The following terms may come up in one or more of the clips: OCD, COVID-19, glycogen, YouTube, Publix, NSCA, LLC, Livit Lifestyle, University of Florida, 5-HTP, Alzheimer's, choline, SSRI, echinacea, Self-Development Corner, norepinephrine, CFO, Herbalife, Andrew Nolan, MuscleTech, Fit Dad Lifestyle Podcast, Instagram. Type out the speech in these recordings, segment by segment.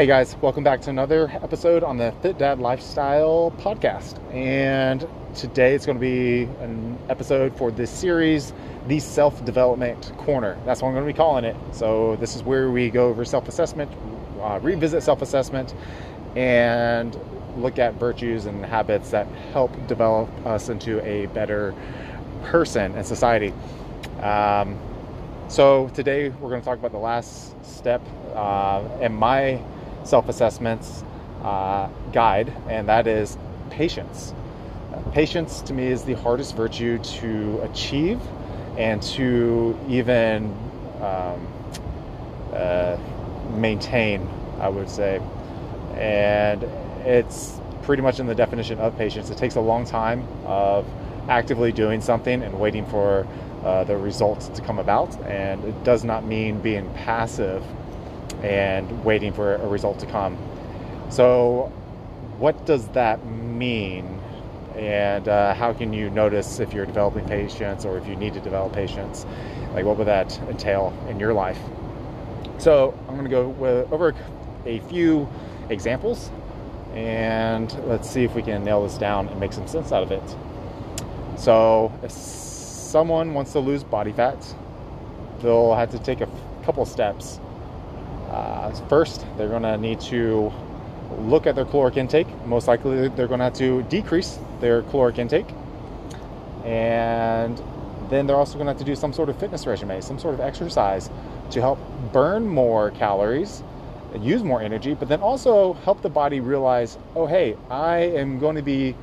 Hey guys, welcome back to another episode on the Fit Dad Lifestyle Podcast. And today it's going to be an episode for this series, the Self-Development Corner. That's what I'm going to be calling it. So this is where we go over self-assessment, revisit self-assessment, and look at virtues and habits that help develop us into a better person and society. So today we're going to talk about the last step in my self-assessments guide, and that is patience. Patience to me is the hardest virtue to achieve and to even maintain, I would say. And it's pretty much in the definition of patience. It takes a long time of actively doing something and waiting for the results to come about. And it does not mean being passive and waiting for a result to come. So what does that mean? And how can you notice if you're developing patience or if you need to develop patience? Like, what would that entail in your life? So I'm going to go over a few examples, and let's see if we can nail this down and make some sense out of it. So if someone wants to lose body fat, they'll have to take a couple steps. First, they're going to need to look at their caloric intake. Most likely, they're going to have to decrease their caloric intake. And then they're also going to have to do some sort of fitness regimen, some sort of exercise to help burn more calories, use more energy, but then also help the body realize, oh, hey, I am going to be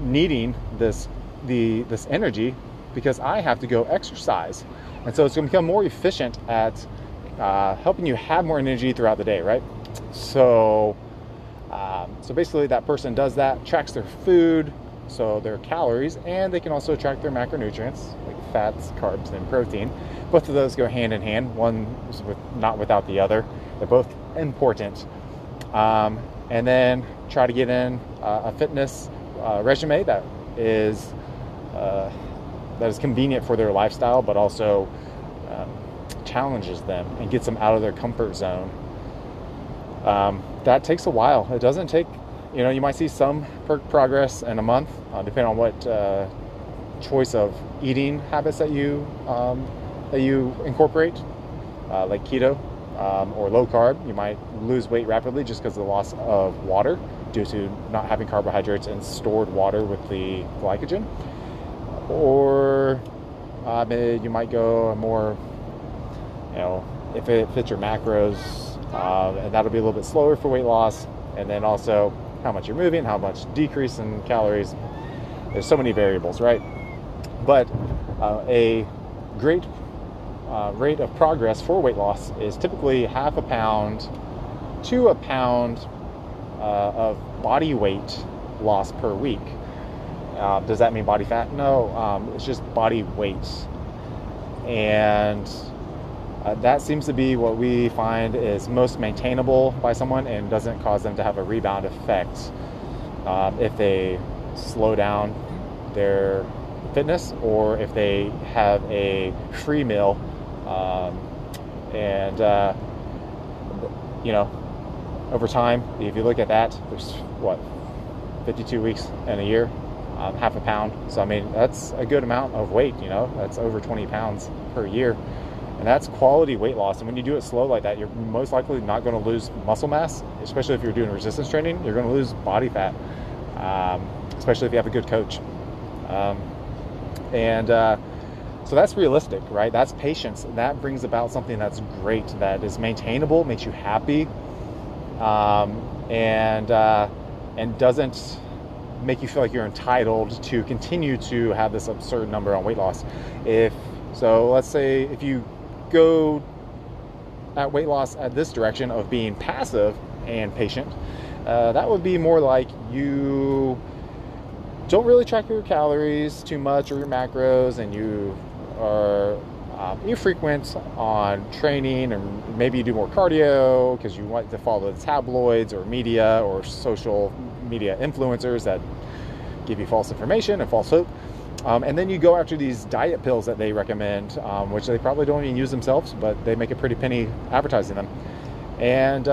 needing this energy because I have to go exercise. And so it's going to become more efficient at helping you have more energy throughout the day, right? So basically that person does that, tracks their food, so their calories, and they can also track their macronutrients, like fats, carbs, and protein. Both of those go hand in hand. One's not without the other. They're both important. And then try to get in a fitness regimen that is convenient for their lifestyle, but also challenges them and gets them out of their comfort zone. That takes a while. It doesn't take, you might see some progress in a month, depending on what choice of eating habits that you incorporate, like keto or low carb. You might lose weight rapidly just because of the loss of water due to not having carbohydrates and stored water with the glycogen. Or you might go more, if it fits your macros, and that'll be a little bit slower for weight loss. And then also how much you're moving, how much decrease in calories. There's so many variables, right? But a great rate of progress for weight loss is typically half a pound to a pound of body weight loss per week. Does that mean body fat? No, it's just body weight. And that seems to be what we find is most maintainable by someone and doesn't cause them to have a rebound effect if they slow down their fitness or if they have a free meal. Over time, if you look at that, there's 52 weeks in a year, half a pound. So, that's a good amount of weight, that's over 20 pounds per year. And that's quality weight loss. And when you do it slow like that, you're most likely not going to lose muscle mass, especially if you're doing resistance training. You're going to lose body fat, especially if you have a good coach. So that's realistic, right? That's patience. That brings about something that's great, that is maintainable, makes you happy, and doesn't make you feel like you're entitled to continue to have this absurd number on weight loss. Let's say if you go at weight loss at this direction of being passive and patient, that would be more like you don't really track your calories too much or your macros, and you are infrequent on training, and maybe you do more cardio because you want to follow the tabloids or media or social media influencers that give you false information and false hope. And then you go after these diet pills that they recommend, which they probably don't even use themselves, but they make a pretty penny advertising them. And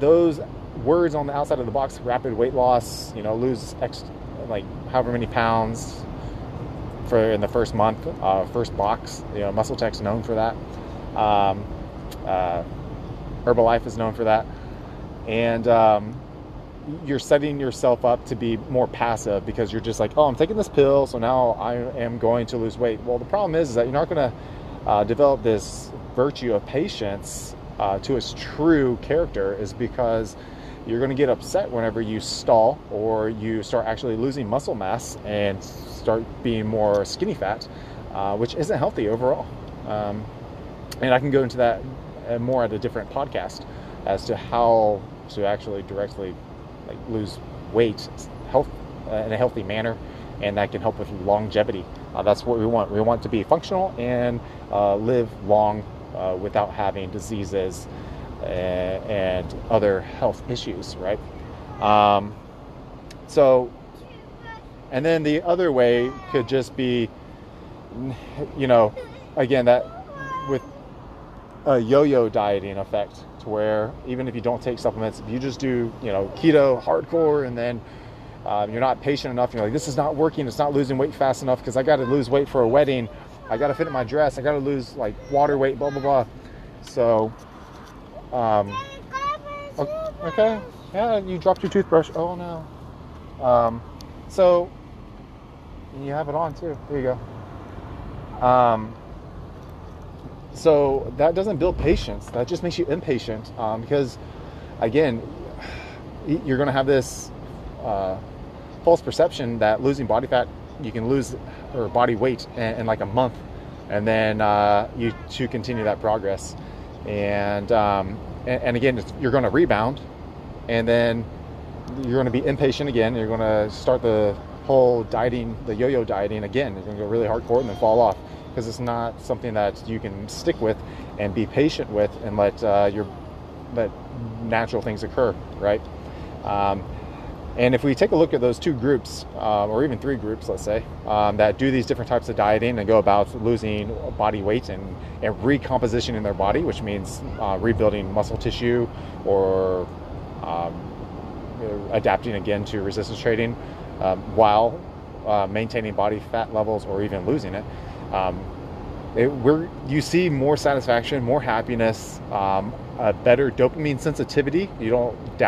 those words on the outside of the box, rapid weight loss, you know, lose like however many pounds in the first month, first box. You know, MuscleTech's known for that. Herbalife is known for that. And you're setting yourself up to be more passive because you're just like, oh, I'm taking this pill, so now I am going to lose weight. Well, the problem is that you're not going to develop this virtue of patience to its true character, is because you're going to get upset whenever you stall or you start actually losing muscle mass and start being more skinny fat, which isn't healthy overall. And I can go into that more at a different podcast as to how to actually directly like lose weight in a healthy manner, and that can help with longevity. That's what we want. We want to be functional and live long without having diseases and other health issues, right? And then the other way could just be, you know, again, that with a yo-yo dieting effect, to where even if you don't take supplements, if you just do, you know, keto hardcore, and then you're not patient enough, you're like, this is not working, it's not losing weight fast enough because I got to lose weight for a wedding, I got to fit in my dress, I got to lose like water weight, blah, blah, blah. So, okay, yeah, you dropped your toothbrush. Oh no. So you have it on too. There you go. So that doesn't build patience. That just makes you impatient, because, again, you're going to have this false perception that losing body fat, you can lose or body weight in like a month, and then you to continue that progress. And again, you're going to rebound, and then you're going to be impatient again. You're going to start the whole dieting, the yo-yo dieting again. You're going to go really hardcore and then fall off, because it's not something that you can stick with and be patient with and let natural things occur, right? And if we take a look at those two groups, or even three groups, let's say, that do these different types of dieting and go about losing body weight and recompositioning their body, which means rebuilding muscle tissue or adapting again to resistance training while maintaining body fat levels or even losing it, you see more satisfaction, more happiness, a better dopamine sensitivity. You don't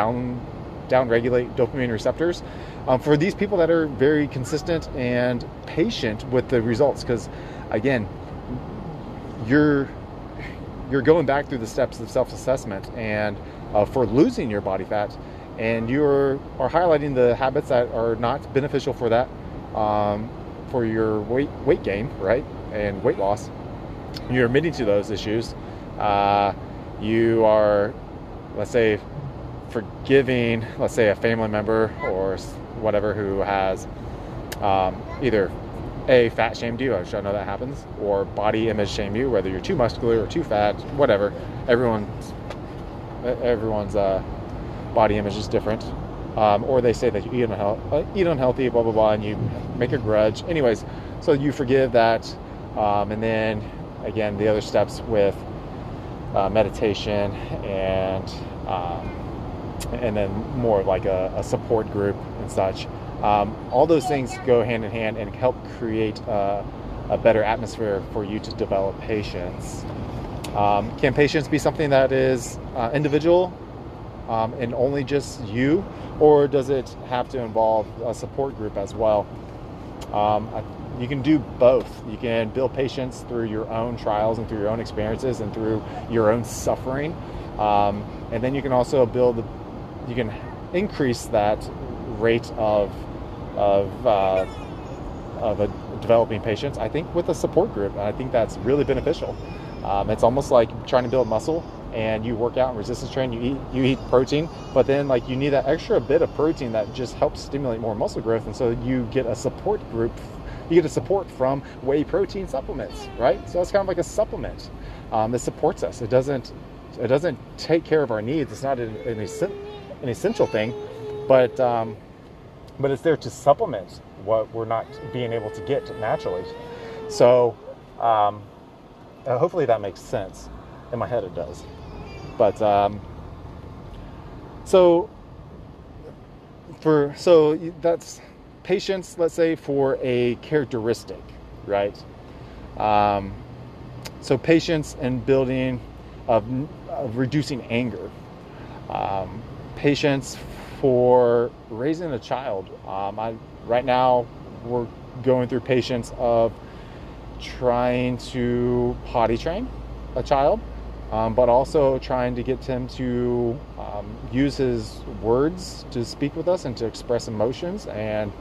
downregulate dopamine receptors for these people that are very consistent and patient with the results, because again, you're going back through the steps of self-assessment and for losing your body fat, and you are highlighting the habits that are not beneficial for that, for your weight gain, right, and weight loss. You're admitting to those issues. You are, let's say, forgiving, let's say, a family member or whatever who has either A, fat shamed you, which I know that happens, or body image shamed you, whether you're too muscular or too fat, whatever. Everyone's body image is different, or they say that you eat unhealthy, blah blah blah, and you make a grudge. Anyways, so you forgive that, and then again the other steps with meditation and then more of like a support group and such. All those things go hand in hand and help create a better atmosphere for you to develop patience. Can patience be something that is individual and only just you, or does it have to involve a support group as well? You can do both. You can build patience through your own trials and through your own experiences and through your own suffering. And then you can also you can increase that rate of a developing patience, I think, with a support group. And I think that's really beneficial. It's almost like trying to build muscle, and you work out and resistance train, you eat protein, but then like you need that extra bit of protein that just helps stimulate more muscle growth. And so you get a support group, you get a support from whey protein supplements, right? So it's kind of like a supplement that supports us. It doesn't take care of our needs. It's not an essential thing, but it's there to supplement what we're not being able to get naturally. So hopefully that makes sense. In my head it does. But so that's patients, let's say, for a characteristic, right? So patience and building of reducing anger, patience for raising a child. Right now we're going through patience of trying to potty train a child, but also trying to get him to use his words to speak with us and to express emotions, and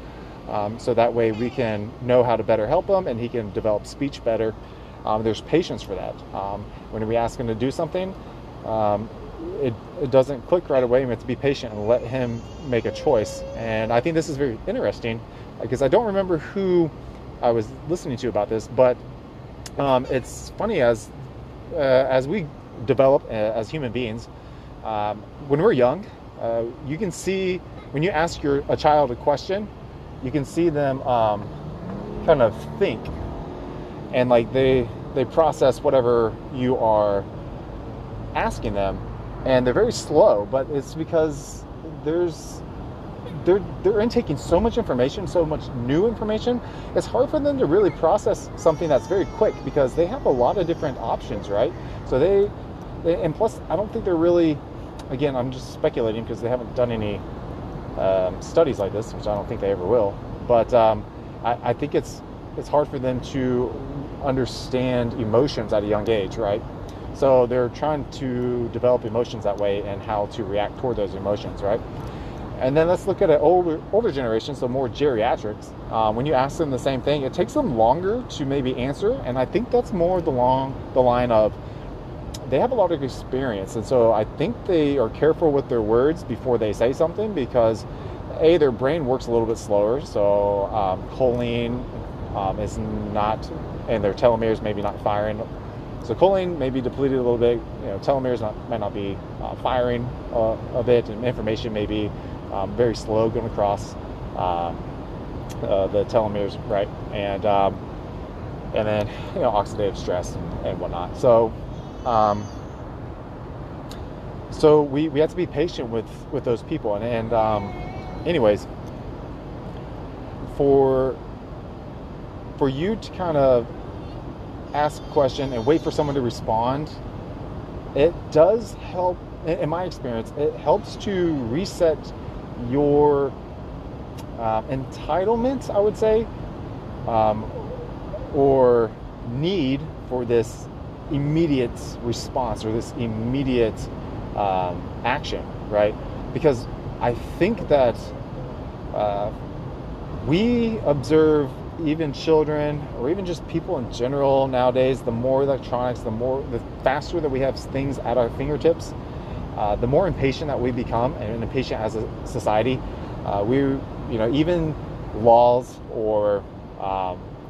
so that way we can know how to better help him and he can develop speech better. There's patience for that. When we ask him to do something, it doesn't click right away. We have to be patient and let him make a choice. And I think this is very interesting because I don't remember who I was listening to about this, but it's funny as we develop as human beings, when we're young, you can see when you ask a child a question, you can see them kind of think, and like they process whatever you are asking them, and they're very slow. But it's because they're intaking so much information, so much new information. It's hard for them to really process something that's very quick because they have a lot of different options, right? So they and plus I don't think they're really, again, I'm just speculating because they haven't done any studies like this, which I don't think they ever will. But I think it's hard for them to understand emotions at a young age, right? So they're trying to develop emotions that way and how to react toward those emotions, right? And then let's look at an older generation, so more geriatrics. When you ask them the same thing, it takes them longer to maybe answer, and I think that's more the line of they have a lot of experience, and so I think they are careful with their words before they say something because A, their brain works a little bit slower, so choline is not, and their telomeres maybe not firing. So choline may be depleted a little bit. You know, telomeres might not be firing a bit, and information may be very slow going across the telomeres, right? And then, you know, oxidative stress and whatnot. So we have to be patient with those people. And anyways, for you to kind of ask a question and wait for someone to respond, it does help, in my experience, it helps to reset your entitlement, I would say, or need for this immediate response or this immediate action, right? Because I think that we observe even children or even just people in general nowadays, the more electronics, the faster that we have things at our fingertips, the more impatient that we become, and impatient as a society. Even laws or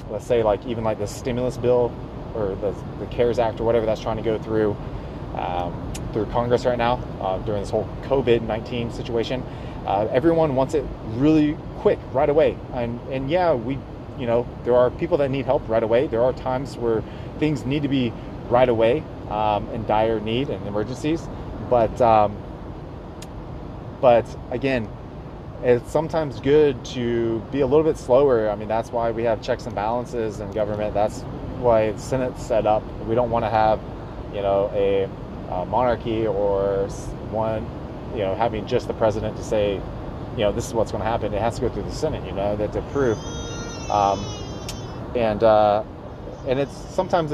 let's say like even like the stimulus bill or the CARES Act or whatever that's trying to go through through Congress right now during this whole COVID-19 situation, everyone wants it really quick right away, and yeah, we, you know, there are people that need help right away. There are times where things need to be right away, in dire need and emergencies. But again, it's sometimes good to be a little bit slower. I mean, that's why we have checks and balances in government. That's why the Senate's set up. We don't want to have, you know, a monarchy or one, you know, having just the president to say, you know, this is what's going to happen. It has to go through the Senate, you know, that to approve. And it's sometimes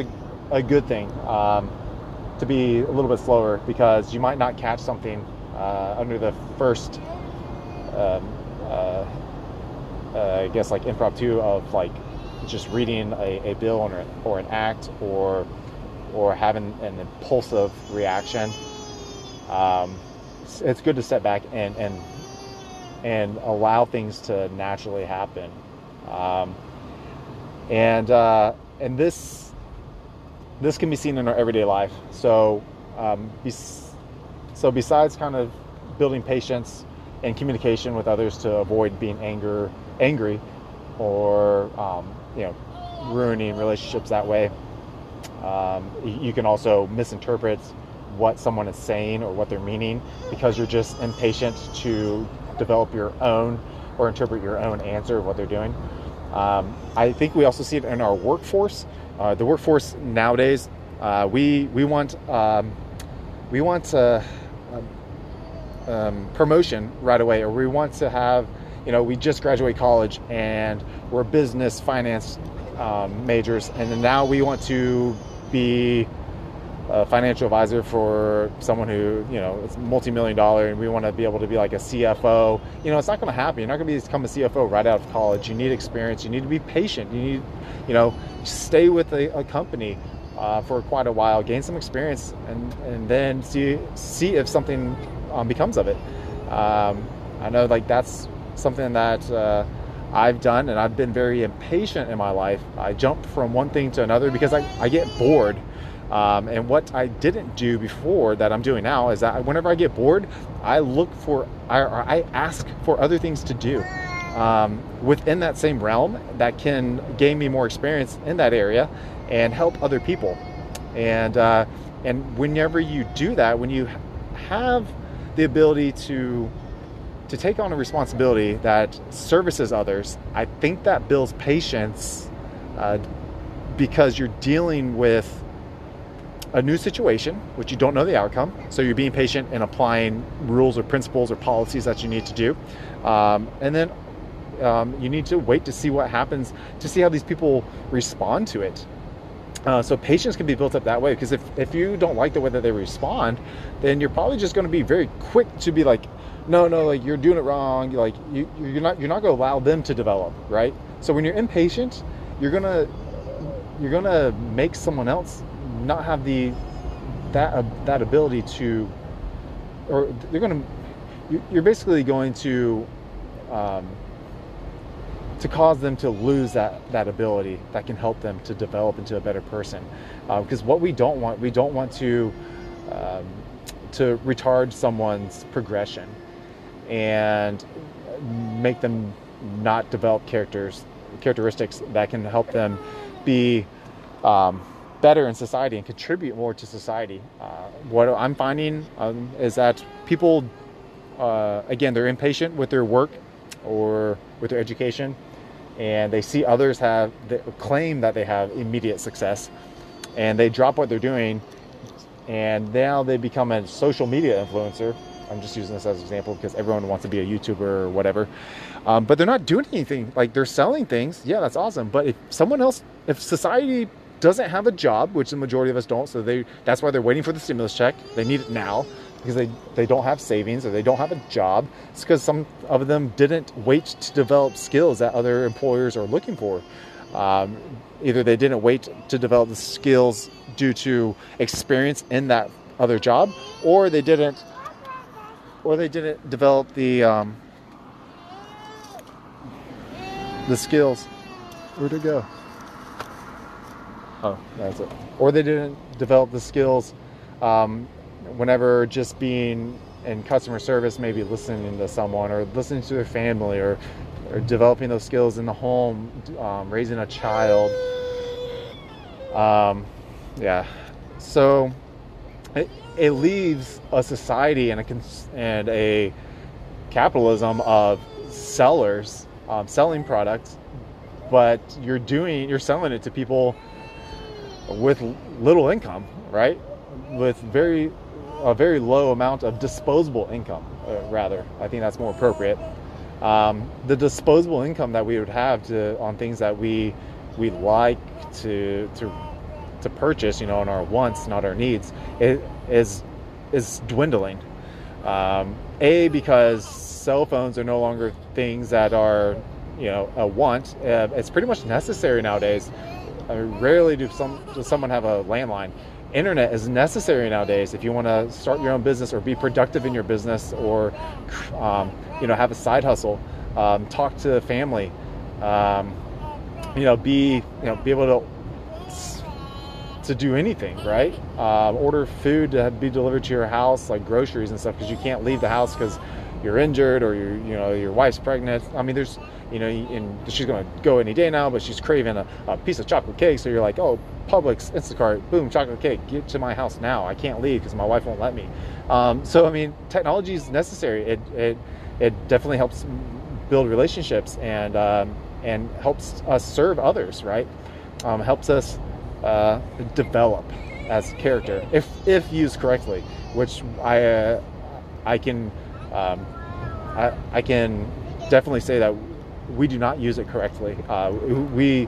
a good thing to be a little bit slower because you might not catch something under the first, I guess, like impromptu of like just reading a bill or an act or having an impulsive reaction. It's good to step back and allow things to naturally happen. And this can be seen in our everyday life. So, so besides kind of building patience and communication with others to avoid being angry, or you know, ruining relationships that way, you can also misinterpret what someone is saying or what they're meaning, because you're just impatient to develop your own or interpret your own answer of what they're doing. I think we also see it in our workforce. The workforce nowadays, we want promotion right away, or we want to have, we just graduate college and we're business finance majors, and then now we want to be a financial advisor for someone who, it's multi-million-dollar, and we want to be able to be like a CFO. It's not going to happen. You're not going to become a CFO right out of college. You need experience. You need to be patient. You need, stay with a company for quite a while, gain some experience, and then see if something becomes of it. I know, that's something that I've done, and I've been very impatient in my life. I jump from one thing to another because I get bored. And what I didn't do before that I'm doing now is that whenever I get bored, I ask for other things to do within that same realm that can gain me more experience in that area and help other people. And whenever you do that, when you have the ability to take on a responsibility that services others, I think that builds patience because you're dealing with a new situation, which you don't know the outcome. So you're being patient and applying rules or principles or policies that you need to do. And then you need to wait to see what happens, to see how these people respond to it. So patience can be built up that way, because if you don't like the way that they respond, then you're probably just going to be very quick to be like, no, you're doing it wrong. You're not going to allow them to develop, right? So when you're impatient, you're gonna make someone else not have that ability to, or you're basically going to cause them to lose that ability that can help them to develop into a better person. Because what we don't want to retard someone's progression and make them not develop characteristics that can help them be better in society and contribute more to society. What I'm finding is that people, again, they're impatient with their work or with their education, and they see others claim that they have immediate success, and they drop what they're doing, and now they become a social media influencer. I'm just using this as an example because everyone wants to be a YouTuber or whatever. But they're not doing anything. They're selling things. Yeah, that's awesome. But if someone else, if society doesn't have a job, which the majority of us don't, so that's why they're waiting for the stimulus check. They need it now because they don't have savings or they don't have a job. It's because some of them didn't wait to develop skills that other employers are looking for. Either they didn't wait to develop the skills due to experience in that other job, or they didn't develop the skills. Where'd it go? Oh, that's it. Or they didn't develop the skills whenever just being in customer service, maybe listening to someone or listening to their family, or developing those skills in the home, raising a child. Yeah. So it leaves a society and a capitalism of sellers selling products, but you're selling it to people with little income, right? With a very low amount of disposable income, rather. I think that's more appropriate. The disposable income that we would have on things that we like to purchase, on our wants, not our needs, it is dwindling. Because cell phones are no longer things that are, a want. It's pretty much necessary nowadays. Rarely does someone have a landline. Internet is necessary nowadays if you want to start your own business or be productive in your business, or have a side hustle, talk to family, be able to do anything, right? Order food to be delivered to your house, like groceries and stuff, because you can't leave the house because you're injured, or your wife's pregnant. I mean, there's, and she's going to go any day now, but she's craving a piece of chocolate cake. So you're like, oh, Publix, Instacart, boom, chocolate cake, get to my house now. I can't leave because my wife won't let me. So, I mean, technology is necessary. It definitely helps build relationships and helps us serve others, right? Helps us develop as character if used correctly, which I can definitely say that we do not use it correctly. We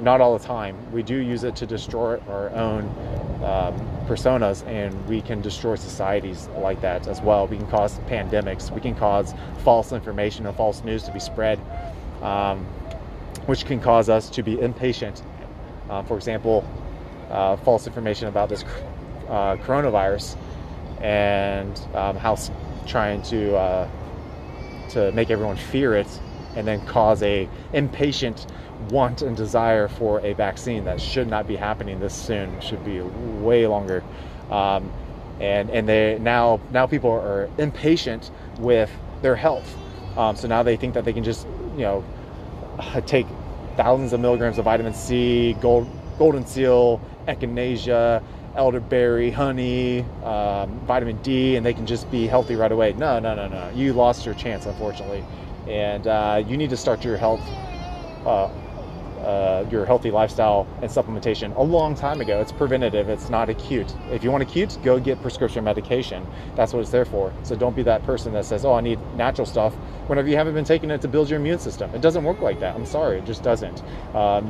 not all the time. We do use it to destroy our own personas, and we can destroy societies like that as well. We can cause pandemics. We can cause false information and false news to be spread, which can cause us to be impatient. For example, false information about this coronavirus, and how trying to make everyone fear it, and then cause a impatient want and desire for a vaccine that should not be happening this soon. It should be way longer. And they now people are impatient with their health. So now they think that they can just take thousands of milligrams of vitamin C, golden seal, echinacea, elderberry, honey, vitamin D, and they can just be healthy right away. No. You lost your chance, unfortunately. And you need to start your health, your healthy lifestyle and supplementation a long time ago. It's preventative. It's not acute. If you want acute, go get prescription medication. That's what it's there for. So don't be that person that says, oh, I need natural stuff, whenever you haven't been taking it to build your immune system. It doesn't work like that. I'm sorry. It just doesn't.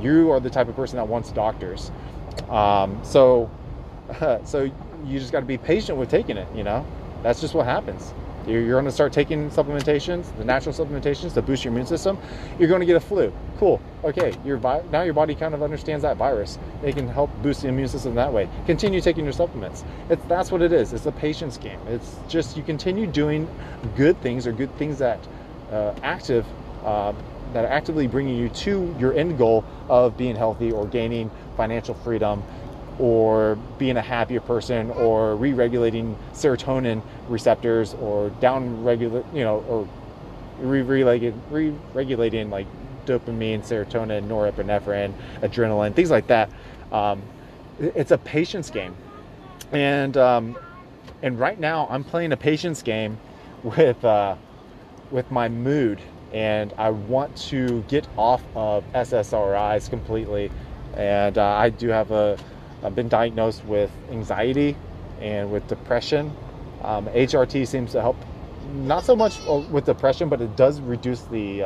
You are the type of person that wants doctors. So you just got to be patient with taking it. That's just what happens. You're going to start taking supplementations, the natural supplementations to boost your immune system. You're going to get a flu. Cool. Okay. Now your body kind of understands that virus. It can help boost the immune system that way. Continue taking your supplements. That's what it is. It's a patience game. It's just you continue doing good things, or good things that that are actively bringing you to your end goal of being healthy, or gaining financial freedom, or being a happier person, or re-regulating serotonin receptors, or re-regulating like dopamine, serotonin, norepinephrine, adrenaline, things like that. It's a patience game, and right now I'm playing a patience game with my mood, and I want to get off of SSRIs completely, and I do have I've been diagnosed with anxiety and with depression. HRT seems to help, not so much with depression, but it does reduce the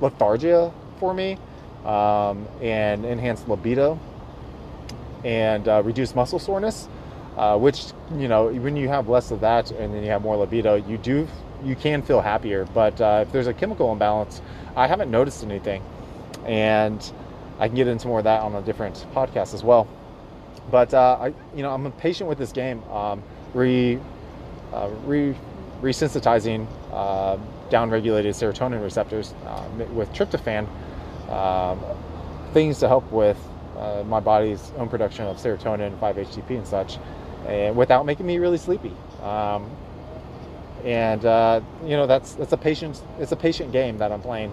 lethargia for me, and enhance libido, and reduce muscle soreness, which, when you have less of that and then you have more libido, you can feel happier. But if there's a chemical imbalance, I haven't noticed anything. And I can get into more of that on a different podcast as well. But I'm impatient with this game, resensitizing down-regulated serotonin receptors with tryptophan, things to help with my body's own production of serotonin, 5-HTP, and such, and without making me really sleepy. That's it's a patient game that I'm playing.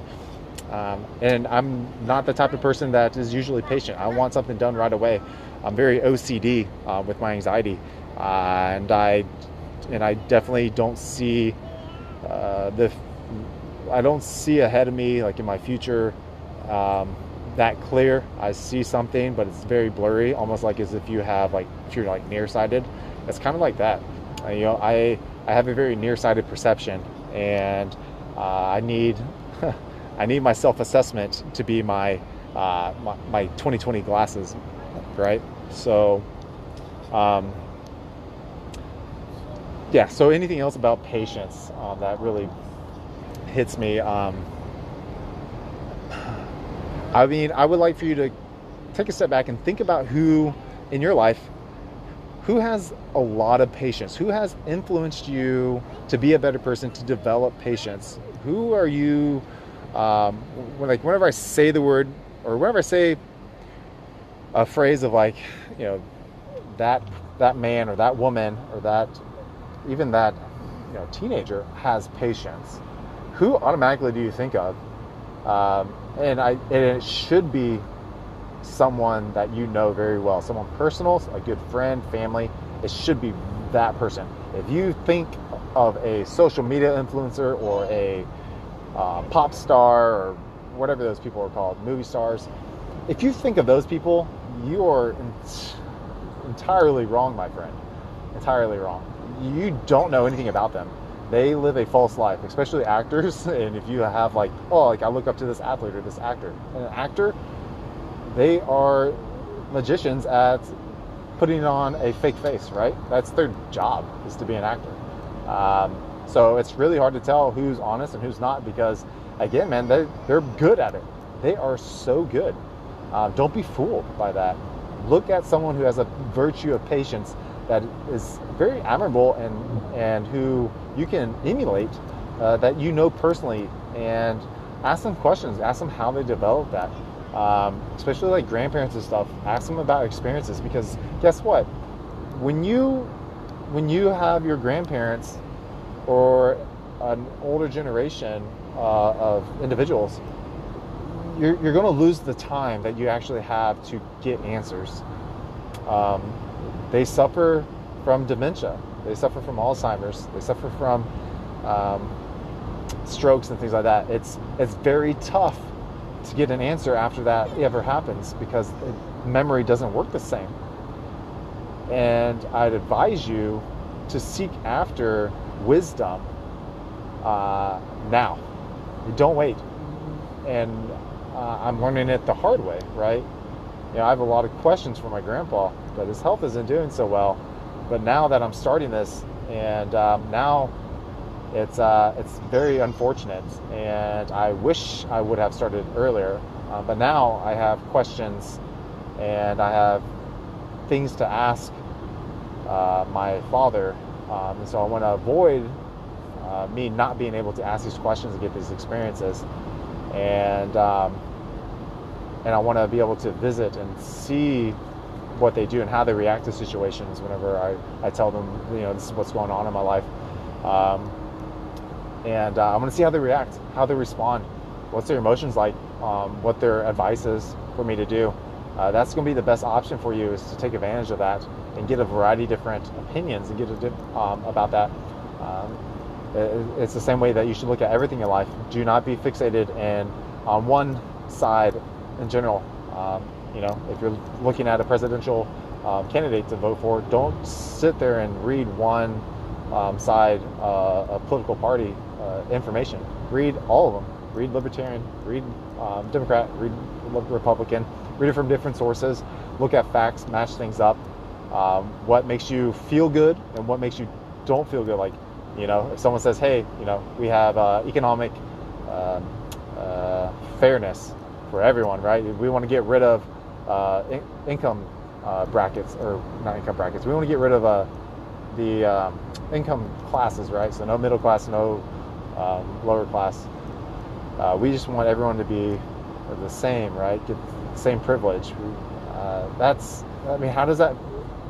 And I'm not the type of person that is usually patient. I want something done right away. I'm very OCD with my anxiety, and I definitely don't see ahead of me, like in my future, that clear. I see something, but it's very blurry, almost like as if you have if you're nearsighted. It's kind of like that. I have a very nearsighted perception, and I need my self-assessment to be my my 20/20 glasses, right? So, so anything else about patience that really hits me? I would like for you to take a step back and think about who in your life, who has a lot of patience, who has influenced you to be a better person, to develop patience. Who are you? Whenever I say the word, or whenever I say a phrase of that man or that woman, or that teenager has patience, who automatically do you think of? And it should be someone that you know very well, someone personal, a good friend, family. It should be that person. If you think of a social media influencer or a pop star or whatever those people are called, movie stars, if you think of those people, you are entirely wrong, my friend. Entirely wrong. You don't know anything about them. They live a false life, especially actors. And if you have I look up to this athlete or this actor. And an actor, they are magicians at putting on a fake face, right? That's their job, is to be an actor. So it's really hard to tell who's honest and who's not because, again, man, they're good at it. They are so good. Don't be fooled by that. Look at someone who has a virtue of patience that is very admirable and who you can emulate, that you know personally, and ask them questions. Ask them how they developed that. Especially like grandparents and stuff. Ask them about experiences, because guess what? When you have your grandparents or an older generation of individuals, you're going to lose the time that you actually have to get answers. They suffer from dementia. They suffer from Alzheimer's. They suffer from strokes and things like that. It's very tough to get an answer after that ever happens because memory doesn't work the same. And I'd advise you to seek after wisdom now. Don't wait. And I'm learning it the hard way, right? I have a lot of questions for my grandpa, but his health isn't doing so well. But now that I'm starting this, and now it's very unfortunate, and I wish I would have started earlier. But now I have questions, and I have things to ask my father, and so I want to avoid me not being able to ask these questions and get these experiences. And I want to be able to visit and see what they do and how they react to situations whenever I tell them, this is what's going on in my life. And I'm going to see how they react, how they respond, what's their emotions like, what their advice is for me to do. That's going to be the best option for you, is to take advantage of that and get a variety of different opinions and get about that. It's the same way that you should look at everything in life. Do not be fixated on one side in general. If you're looking at a presidential candidate to vote for, don't sit there and read one side of political party information. Read all of them. Read Libertarian, read Democrat, read Republican. Read it from different sources. Look at facts, match things up. What makes you feel good and what makes you don't feel good. If someone says, hey, we have economic fairness for everyone, right? We want to get rid of We want to get rid of the income classes, right? So no middle class, no lower class. We just want everyone to be the same, right? Get the same privilege.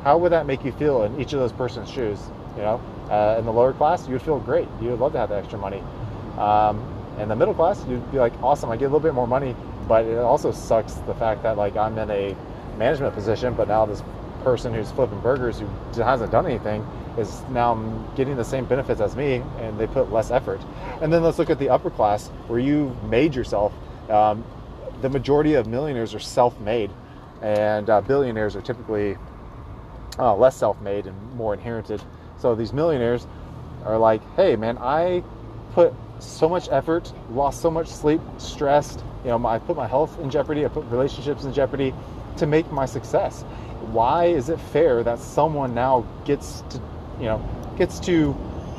How would that make you feel in each of those person's shoes? In the lower class, you'd feel great. You'd love to have the extra money. In the middle class, you'd be like, awesome, I get a little bit more money, but it also sucks the fact that I'm in a management position, but now this person who's flipping burgers, who hasn't done anything, is now getting the same benefits as me, and they put less effort. And then let's look at the upper class, where you made yourself. The majority of millionaires are self-made, and billionaires are typically less self-made and more inherited. So these millionaires are like, hey man, I put so much effort, lost so much sleep, stressed, I put my health in jeopardy, I put relationships in jeopardy to make my success. Why is it fair that someone now gets to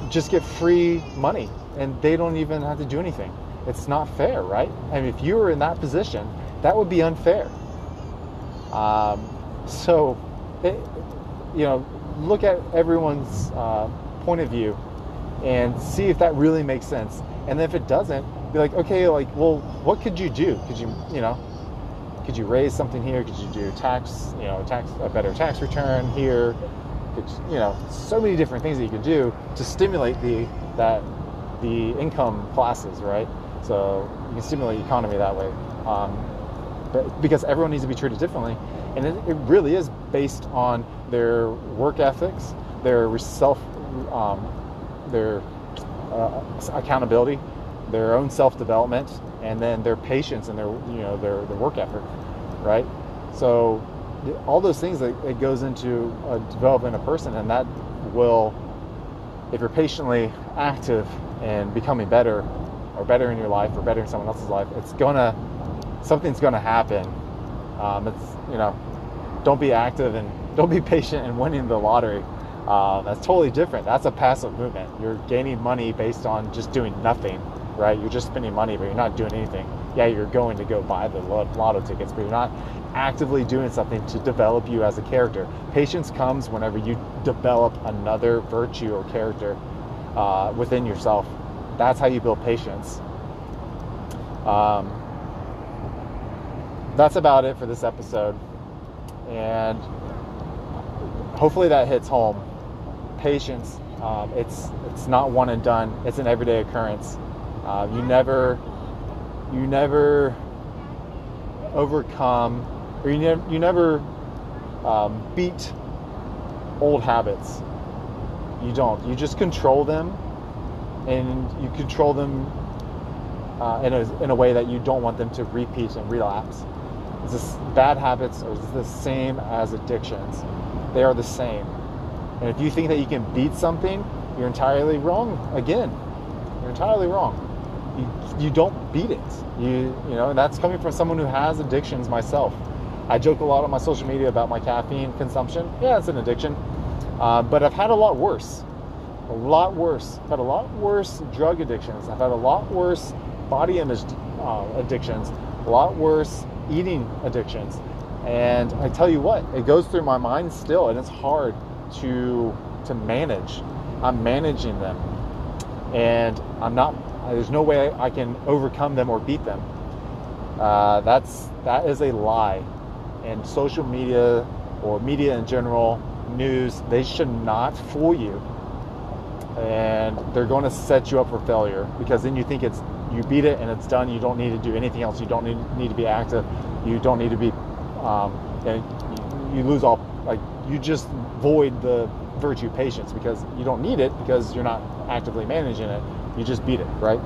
just get free money and they don't even have to do anything? It's not fair, right? I mean, if you were in that position, that would be unfair. Look at everyone's point of view and see if that really makes sense. And if it doesn't, be like, okay, what could you do? Could you raise something here? Could you do a better tax return here? so many different things that you could do to stimulate the income classes, right? So you can stimulate the economy that way, but because everyone needs to be treated differently, and it really is based on their work ethics, their accountability, their own self-development, and then their patience and their work effort, right? So all those things that it goes into developing a person, and that will, if you're patiently active and becoming better, or better in your life, or better in someone else's life, something's gonna happen. Don't be active and don't be patient in winning the lottery. That's totally different. That's a passive movement. You're gaining money based on just doing nothing, right? You're just spending money, but you're not doing anything. Yeah, you're going to go buy the lotto tickets, but you're not actively doing something to develop you as a character. Patience comes whenever you develop another virtue or character within yourself. That's how you build patience. That's about it for this episode. And hopefully that hits home. Patience, it's not one and done. It's an everyday occurrence. You never overcome, or you never beat old habits. You don't. You just control them, and you control them in a way that you don't want them to repeat and relapse. Bad habits are the same as addictions. They are the same. And if you think that you can beat something, you're entirely wrong again. You're entirely wrong. You don't beat it. And that's coming from someone who has addictions myself. I joke a lot on my social media about my caffeine consumption. Yeah, it's an addiction. But I've had a lot worse. I've had a lot worse drug addictions. I've had a lot worse body image addictions. A lot worse eating addictions. And I tell you what, it goes through my mind still, and it's hard to manage. I'm managing them. And I'm not... There's no way I can overcome them or beat them. That is a lie. And social media, or media in general, news, they should not fool you. And they're going to set you up for failure, because then you think you beat it and it's done. You don't need to do anything else. You don't need to be active. You don't need to be. You lose all. You just void the virtue patience, because you don't need it, because you're not actively managing it. You just beat it, right?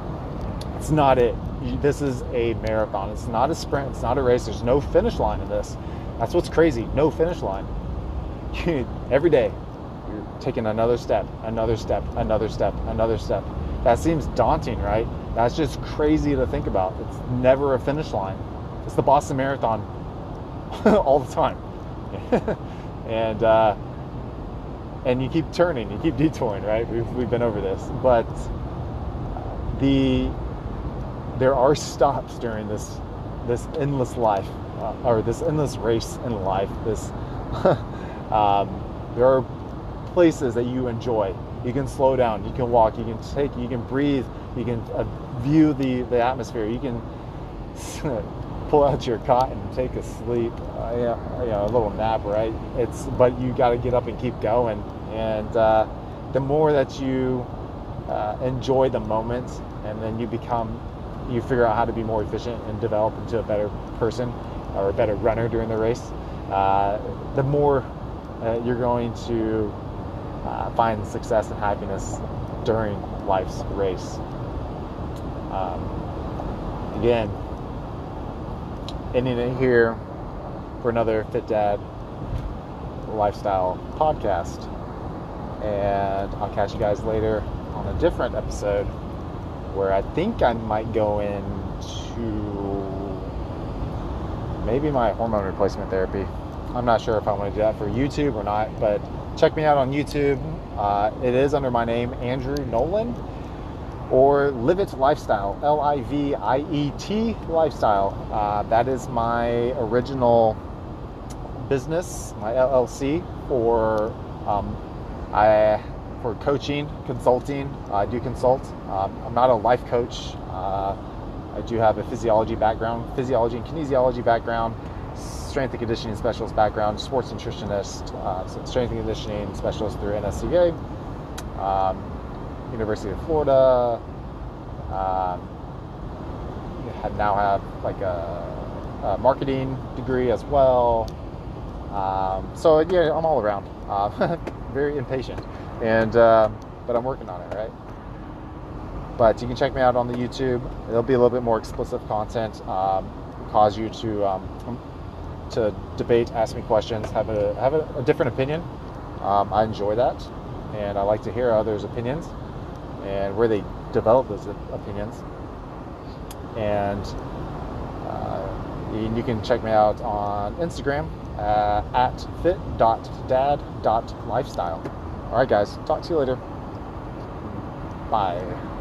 It's not it. This is a marathon. It's not a sprint. It's not a race. There's no finish line in this. That's what's crazy. No finish line. Every day, you're taking another step, another step, another step, another step. That seems daunting, right? That's just crazy to think about. It's never a finish line. It's the Boston Marathon all the time. And you keep turning. You keep detouring, right? We've been over this. But... There are stops during this endless life, or this endless race in life. There are places that you enjoy. You can slow down. You can walk. You can take. You can breathe. You can view the atmosphere. You can pull out your cot and take a sleep, a little nap, right? But you got to get up and keep going. And the more that you enjoy the moment, and then you figure out how to be more efficient and develop into a better person or a better runner during the race, the more you're going to find success and happiness during life's race. Again, ending it here for another Fit Dad Lifestyle Podcast, and I'll catch you guys later on a different episode, where I think I might go into maybe my hormone replacement therapy. I'm not sure if I want to do that for YouTube or not, but check me out on YouTube. It is under my name, Andrew Nolan, or Livit Lifestyle, L-I-V-I-E-T Lifestyle. That is my original business, my LLC, for coaching, consulting. I do consult. I'm not a life coach. I do have a physiology and kinesiology background, strength and conditioning specialist background, sports nutritionist, strength and conditioning specialist through NSCA, University of Florida. Now have like a marketing degree as well. So yeah, I'm all around very impatient, and but I'm working on it, right? But you can check me out on the YouTube. It'll be a little bit more explicit content, cause you to debate, ask me questions, have a different opinion. I enjoy that, and I like to hear others' opinions and where they develop those opinions. And you can check me out on Instagram at fit.dad.lifestyle. All right, guys. Talk to you later. Bye.